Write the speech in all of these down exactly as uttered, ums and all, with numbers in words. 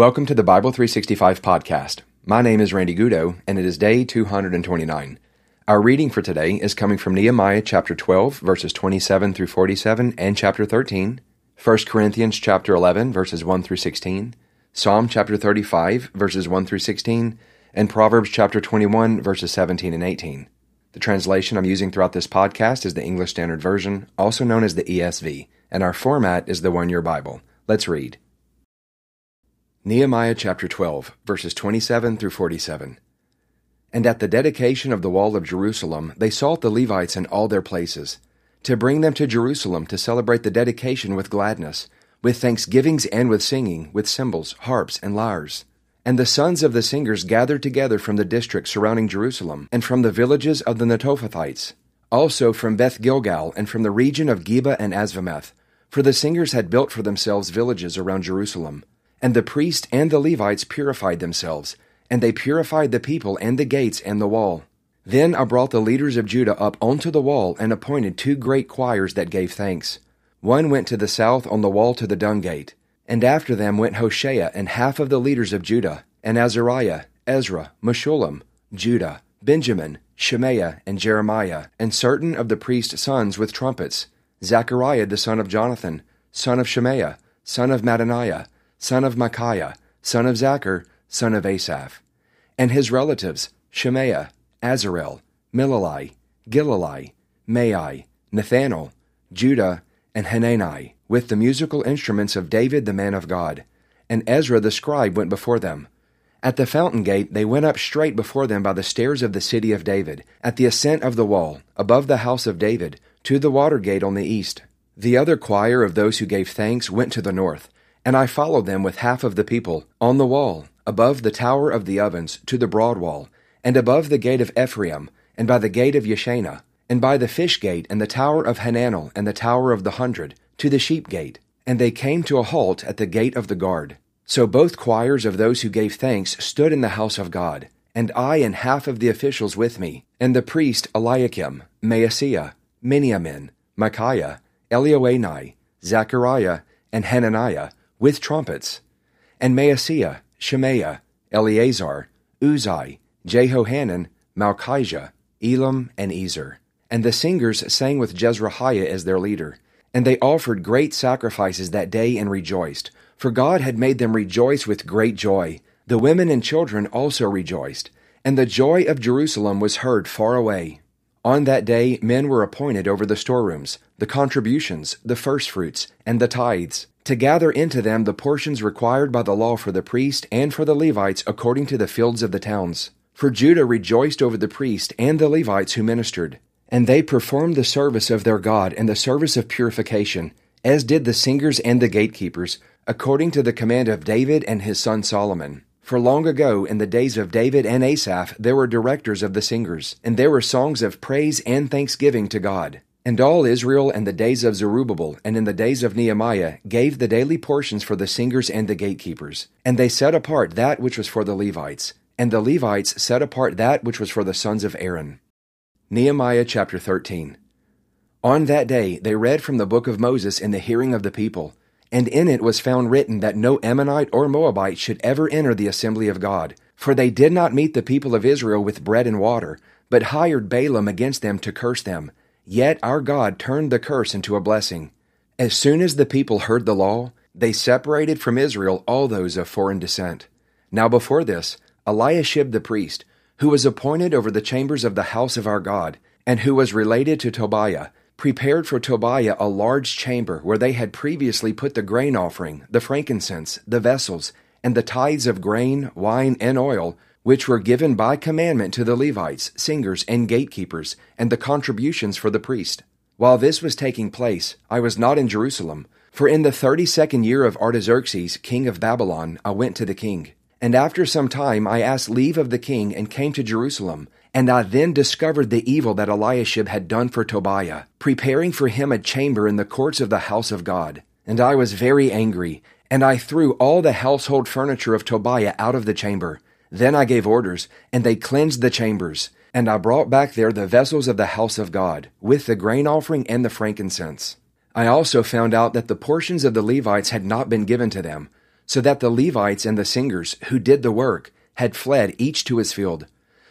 Welcome to the Bible three sixty-five Podcast. My name is Randy Goudeau, and it is day two twenty-nine. Our reading for today is coming from Nehemiah chapter twelve, verses twenty-seven through forty-seven, and chapter thirteen, First Corinthians chapter eleven, verses one through sixteen, Psalm chapter thirty-five, verses one through sixteen, and Proverbs chapter twenty-one, verses seventeen and eighteen. The translation I'm using throughout this podcast is the English Standard Version, also known as the E S V, and our format is the One Year Bible. Let's read. Nehemiah chapter twelve, verses twenty-seven through forty-seven. And at the dedication of the wall of Jerusalem, they sought the Levites in all their places, to bring them to Jerusalem to celebrate the dedication with gladness, with thanksgivings and with singing, with cymbals, harps, and lyres. And the sons of the singers gathered together from the districts surrounding Jerusalem, and from the villages of the Netophathites, also from Beth Gilgal, and from the region of Geba and Azmaveth, for the singers had built for themselves villages around Jerusalem. And the priests and the Levites purified themselves, and they purified the people and the gates and the wall. Then I brought the leaders of Judah up onto the wall and appointed two great choirs that gave thanks. One went to the south on the wall to the dung gate, and after them went Hoshea and half of the leaders of Judah, and Azariah, Ezra, Meshullam, Judah, Benjamin, Shemaiah, and Jeremiah, and certain of the priest's sons with trumpets, Zachariah the son of Jonathan, son of Shemaiah, son of Madaniah, son of Micaiah, son of Zaccur, son of Asaph, and his relatives, Shemaiah, Azarel, Milalai, Gilalai, Maai, Nathanael, Judah, and Hanani, with the musical instruments of David the man of God, and Ezra the scribe went before them. At the fountain gate they went up straight before them by the stairs of the city of David, at the ascent of the wall, above the house of David, to the water gate on the east. The other choir of those who gave thanks went to the north, and I followed them with half of the people, on the wall, above the tower of the ovens, to the broad wall, and above the gate of Ephraim, and by the gate of Yeshana, and by the fish gate, and the tower of Hananel, and the tower of the hundred, to the sheep gate. And they came to a halt at the gate of the guard. So both choirs of those who gave thanks stood in the house of God, and I and half of the officials with me, and the priest Eliakim, Maaseiah, Miniamin, Micaiah, Elioenai, Zachariah, and Hananiah, with trumpets, and Maaseiah, Shemaiah, Eleazar, Uzai, Jehohanan, Malchijah, Elam, and Ezer. And the singers sang with Jezrahiah as their leader. And they offered great sacrifices that day and rejoiced, for God had made them rejoice with great joy. The women and children also rejoiced, and the joy of Jerusalem was heard far away. On that day men were appointed over the storerooms, the contributions, the firstfruits, and the tithes, to gather into them the portions required by the law for the priest and for the Levites according to the fields of the towns. For Judah rejoiced over the priest and the Levites who ministered, and they performed the service of their God and the service of purification, as did the singers and the gatekeepers, according to the command of David and his son Solomon. For long ago, in the days of David and Asaph, there were directors of the singers, and there were songs of praise and thanksgiving to God. And all Israel in the days of Zerubbabel and in the days of Nehemiah gave the daily portions for the singers and the gatekeepers. And they set apart that which was for the Levites, and the Levites set apart that which was for the sons of Aaron. Nehemiah chapter thirteen. On that day they read from the book of Moses in the hearing of the people, and in it was found written that no Ammonite or Moabite should ever enter the assembly of God, for they did not meet the people of Israel with bread and water, but hired Balaam against them to curse them. Yet our God turned the curse into a blessing. As soon as the people heard the law, they separated from Israel all those of foreign descent. Now before this, Eliashib the priest, who was appointed over the chambers of the house of our God, and who was related to Tobiah, prepared for Tobiah a large chamber where they had previously put the grain offering, the frankincense, the vessels, and the tithes of grain, wine, and oil, which were given by commandment to the Levites, singers, and gatekeepers, and the contributions for the priest. While this was taking place, I was not in Jerusalem, for in the thirty-second year of Artaxerxes, king of Babylon, I went to the king. And after some time I asked leave of the king and came to Jerusalem, and I then discovered the evil that Eliashib had done for Tobiah, preparing for him a chamber in the courts of the house of God. And I was very angry, and I threw all the household furniture of Tobiah out of the chamber. Then I gave orders, and they cleansed the chambers, and I brought back there the vessels of the house of God, with the grain offering and the frankincense. I also found out that the portions of the Levites had not been given to them, so that the Levites and the singers who did the work had fled each to his field.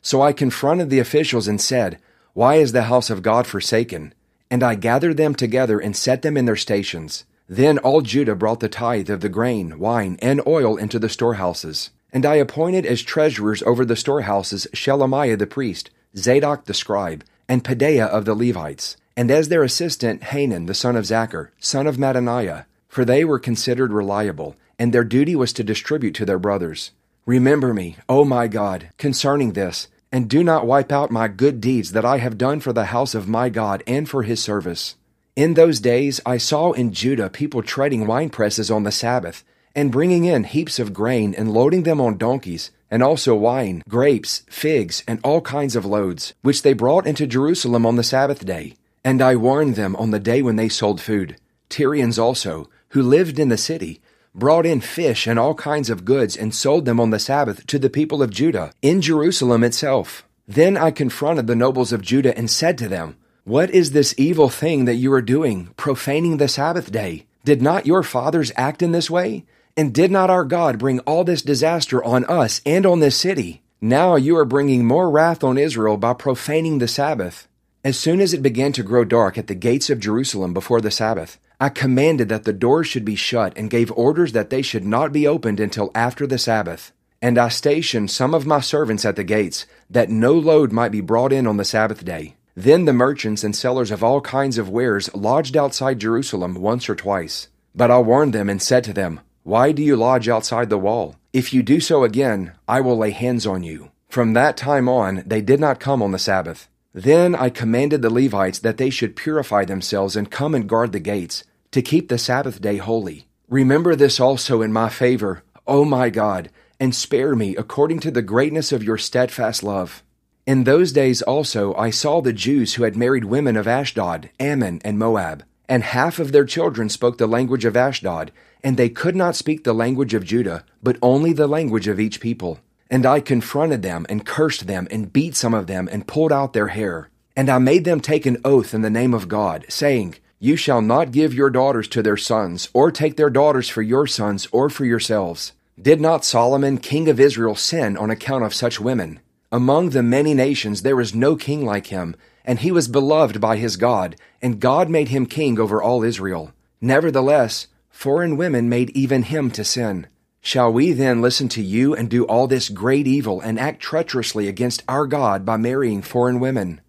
So I confronted the officials and said, Why is the house of God forsaken? And I gathered them together and set them in their stations. Then all Judah brought the tithe of the grain, wine, and oil into the storehouses. And I appointed as treasurers over the storehouses Shelemiah the priest, Zadok the scribe, and Pedaiah of the Levites, and as their assistant Hanan the son of Zaccur, son of Madaniah, for they were considered reliable, and their duty was to distribute to their brothers. Remember me, O my God, concerning this, and do not wipe out my good deeds that I have done for the house of my God and for his service. In those days I saw in Judah people treading winepresses on the Sabbath, and bringing in heaps of grain and loading them on donkeys, and also wine, grapes, figs, and all kinds of loads, which they brought into Jerusalem on the Sabbath day. And I warned them on the day when they sold food. Tyrians also, who lived in the city, brought in fish and all kinds of goods and sold them on the Sabbath to the people of Judah, in Jerusalem itself. Then I confronted the nobles of Judah and said to them, What is this evil thing that you are doing, profaning the Sabbath day? Did not your fathers act in this way? And did not our God bring all this disaster on us and on this city? Now you are bringing more wrath on Israel by profaning the Sabbath. As soon as it began to grow dark at the gates of Jerusalem before the Sabbath, I commanded that the doors should be shut and gave orders that they should not be opened until after the Sabbath. And I stationed some of my servants at the gates, that no load might be brought in on the Sabbath day. Then the merchants and sellers of all kinds of wares lodged outside Jerusalem once or twice. But I warned them and said to them, Why do you lodge outside the wall? If you do so again, I will lay hands on you. From that time on, they did not come on the Sabbath. Then I commanded the Levites that they should purify themselves and come and guard the gates, to keep the Sabbath day holy. Remember this also in my favor, O my God, and spare me according to the greatness of your steadfast love. In those days also I saw the Jews who had married women of Ashdod, Ammon, and Moab. And half of their children spoke the language of Ashdod, and they could not speak the language of Judah, but only the language of each people. And I confronted them, and cursed them, and beat some of them, and pulled out their hair. And I made them take an oath in the name of God, saying, You shall not give your daughters to their sons, or take their daughters for your sons, or for yourselves. Did not Solomon, king of Israel, sin on account of such women? Among the many nations there is no king like him, and he was beloved by his God, and God made him king over all Israel. Nevertheless, foreign women made even him to sin. Shall we then listen to you and do all this great evil and act treacherously against our God by marrying foreign women?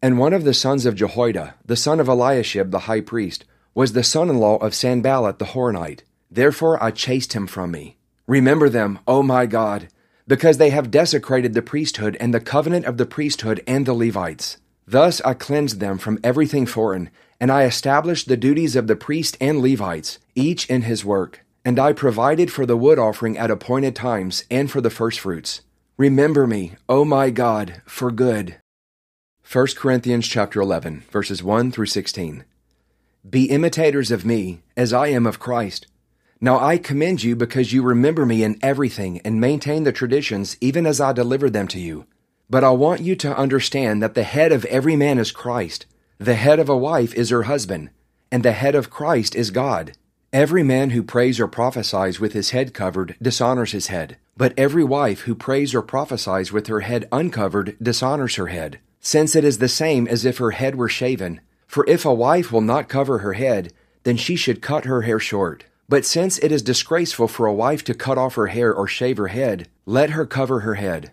And one of the sons of Jehoiada, the son of Eliashib the high priest, was the son-in-law of Sanballat the Horonite. Therefore I chased him from me. Remember them, O my God, because they have desecrated the priesthood and the covenant of the priesthood and the Levites. Thus I cleansed them from everything foreign, and I established the duties of the priest and Levites, each in his work. And I provided for the wood offering at appointed times and for the firstfruits. Remember me, O my God, for good. First Corinthians chapter eleven, verses one through sixteen. Be imitators of me, as I am of Christ. Now I commend you because you remember me in everything and maintain the traditions even as I delivered them to you. But I want you to understand that the head of every man is Christ, the head of a wife is her husband, and the head of Christ is God. Every man who prays or prophesies with his head covered dishonors his head, but every wife who prays or prophesies with her head uncovered dishonors her head, since it is the same as if her head were shaven. For if a wife will not cover her head, then she should cut her hair short. But since it is disgraceful for a wife to cut off her hair or shave her head, let her cover her head.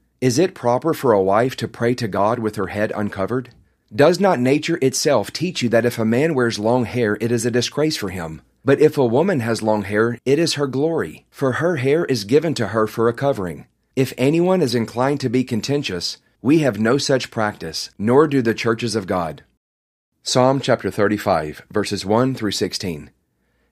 Is it proper for a wife to pray to God with her head uncovered? Does not nature itself teach you that if a man wears long hair, it is a disgrace for him? But if a woman has long hair, it is her glory, for her hair is given to her for a covering. If anyone is inclined to be contentious, we have no such practice, nor do the churches of God. Psalm chapter thirty-five, verses one through sixteen.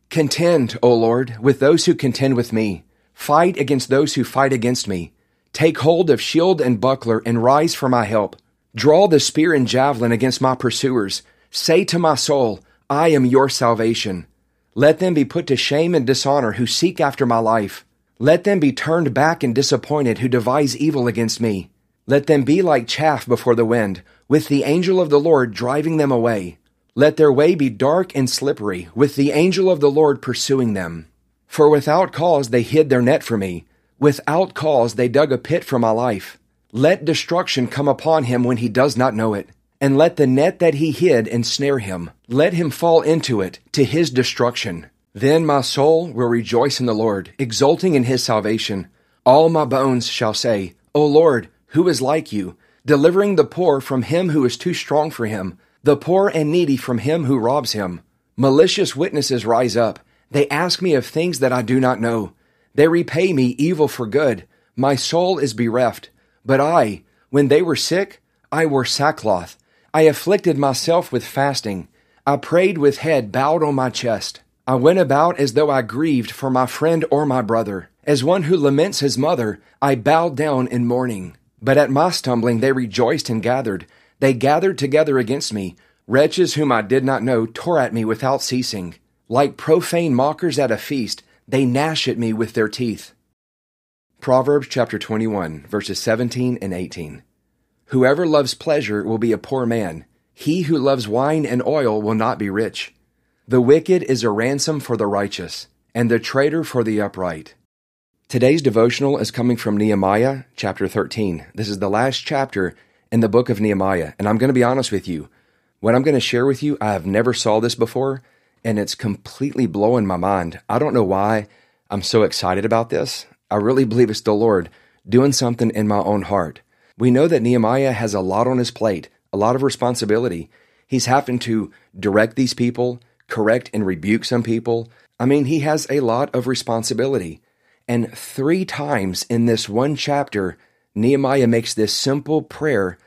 Contend, O Lord, with those who contend with me. Fight against those who fight against me. Take hold of shield and buckler and rise for my help. Draw the spear and javelin against my pursuers. Say to my soul, I am your salvation. Let them be put to shame and dishonor who seek after my life. Let them be turned back and disappointed who devise evil against me. Let them be like chaff before the wind, with the angel of the Lord driving them away. Let their way be dark and slippery, with the angel of the Lord pursuing them. For without cause they hid their net for me. Without cause they dug a pit for my life. Let destruction come upon him when he does not know it, and let the net that he hid ensnare him. Let him fall into it, to his destruction. Then my soul will rejoice in the Lord, exulting in his salvation. All my bones shall say, O Lord, who is like you, delivering the poor from him who is too strong for him, the poor and needy from him who robs him. Malicious witnesses rise up. They ask me of things that I do not know. They repay me evil for good. My soul is bereft. But I, when they were sick, I wore sackcloth. I afflicted myself with fasting. I prayed with head bowed on my chest. I went about as though I grieved for my friend or my brother. As one who laments his mother, I bowed down in mourning. But at my stumbling they rejoiced and gathered. They gathered together against me. Wretches whom I did not know tore at me without ceasing. Like profane mockers at a feast, they gnash at me with their teeth. Proverbs chapter twenty-one, verses seventeen and eighteen. Whoever loves pleasure will be a poor man. He who loves wine and oil will not be rich. The wicked is a ransom for the righteous, and the traitor for the upright. Today's devotional is coming from Nehemiah chapter thirteen. This is the last chapter in the book of Nehemiah, and I'm going to be honest with you. What I'm going to share with you, I have never saw this before, and it's completely blowing my mind. I don't know why I'm so excited about this. I really believe it's the Lord doing something in my own heart. We know that Nehemiah has a lot on his plate, a lot of responsibility. He's having to direct these people, correct and rebuke some people. I mean, he has a lot of responsibility. And three times in this one chapter, Nehemiah makes this simple prayer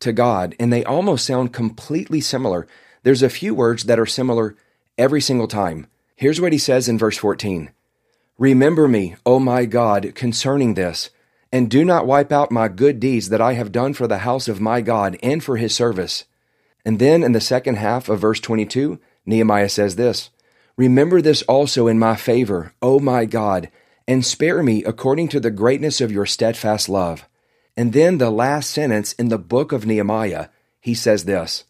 to God, and they almost sound completely similar. There's a few words that are similar every single time. Here's what he says in verse fourteen. Remember me, O my God, concerning this, and do not wipe out my good deeds that I have done for the house of my God and for his service. And then in the second half of verse twenty-two, Nehemiah says this, Remember this also in my favor, O my God, and spare me according to the greatness of your steadfast love. And then the last sentence in the book of Nehemiah, he says this,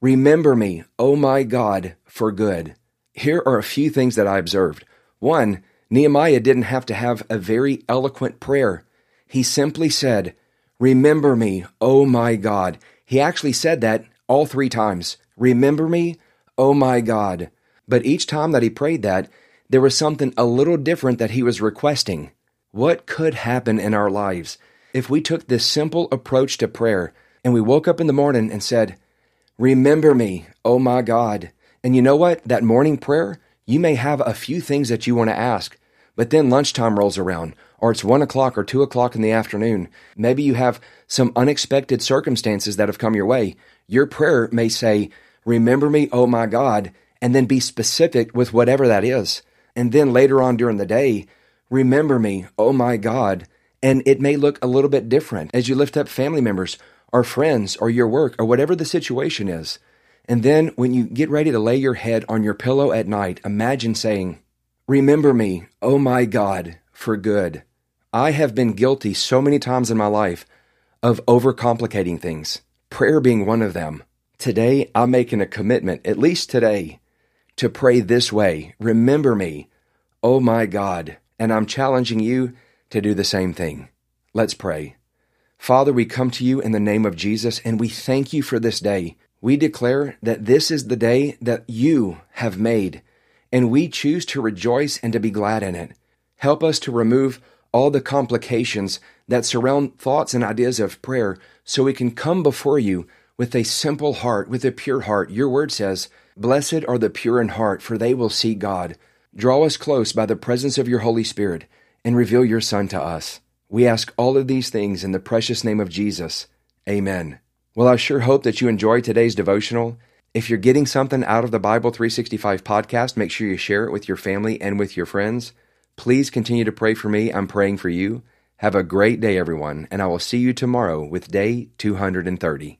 Remember me, O my God, for good. Here are a few things that I observed. One, Nehemiah didn't have to have a very eloquent prayer. He simply said, Remember me, O my God. He actually said that all three times. Remember me, O my God. But each time that he prayed that, there was something a little different that he was requesting. What could happen in our lives if we took this simple approach to prayer and we woke up in the morning and said, Remember me, oh my God. And you know what? That morning prayer, you may have a few things that you want to ask, but then lunchtime rolls around, or it's one o'clock or two o'clock in the afternoon. Maybe you have some unexpected circumstances that have come your way. Your prayer may say, Remember me, oh my God, and then be specific with whatever that is. And then later on during the day, remember me, oh my God. And it may look a little bit different as you lift up family members or friends or your work or whatever the situation is. And then when you get ready to lay your head on your pillow at night, imagine saying, Remember me, oh my God, for good. I have been guilty so many times in my life of overcomplicating things, prayer being one of them. Today, I'm making a commitment, at least today, to pray this way, remember me, oh my God, and I'm challenging you to do the same thing. Let's pray. Father, we come to you in the name of Jesus, and we thank you for this day. We declare that this is the day that you have made, and we choose to rejoice and to be glad in it. Help us to remove all the complications that surround thoughts and ideas of prayer so we can come before you with a simple heart, with a pure heart. Your word says, Blessed are the pure in heart, for they will see God. Draw us close by the presence of your Holy Spirit and reveal your Son to us. We ask all of these things in the precious name of Jesus. Amen. Well, I sure hope that you enjoyed today's devotional. If you're getting something out of the Bible three sixty-five podcast, make sure you share it with your family and with your friends. Please continue to pray for me. I'm praying for you. Have a great day, everyone, and I will see you tomorrow with day two hundred thirty.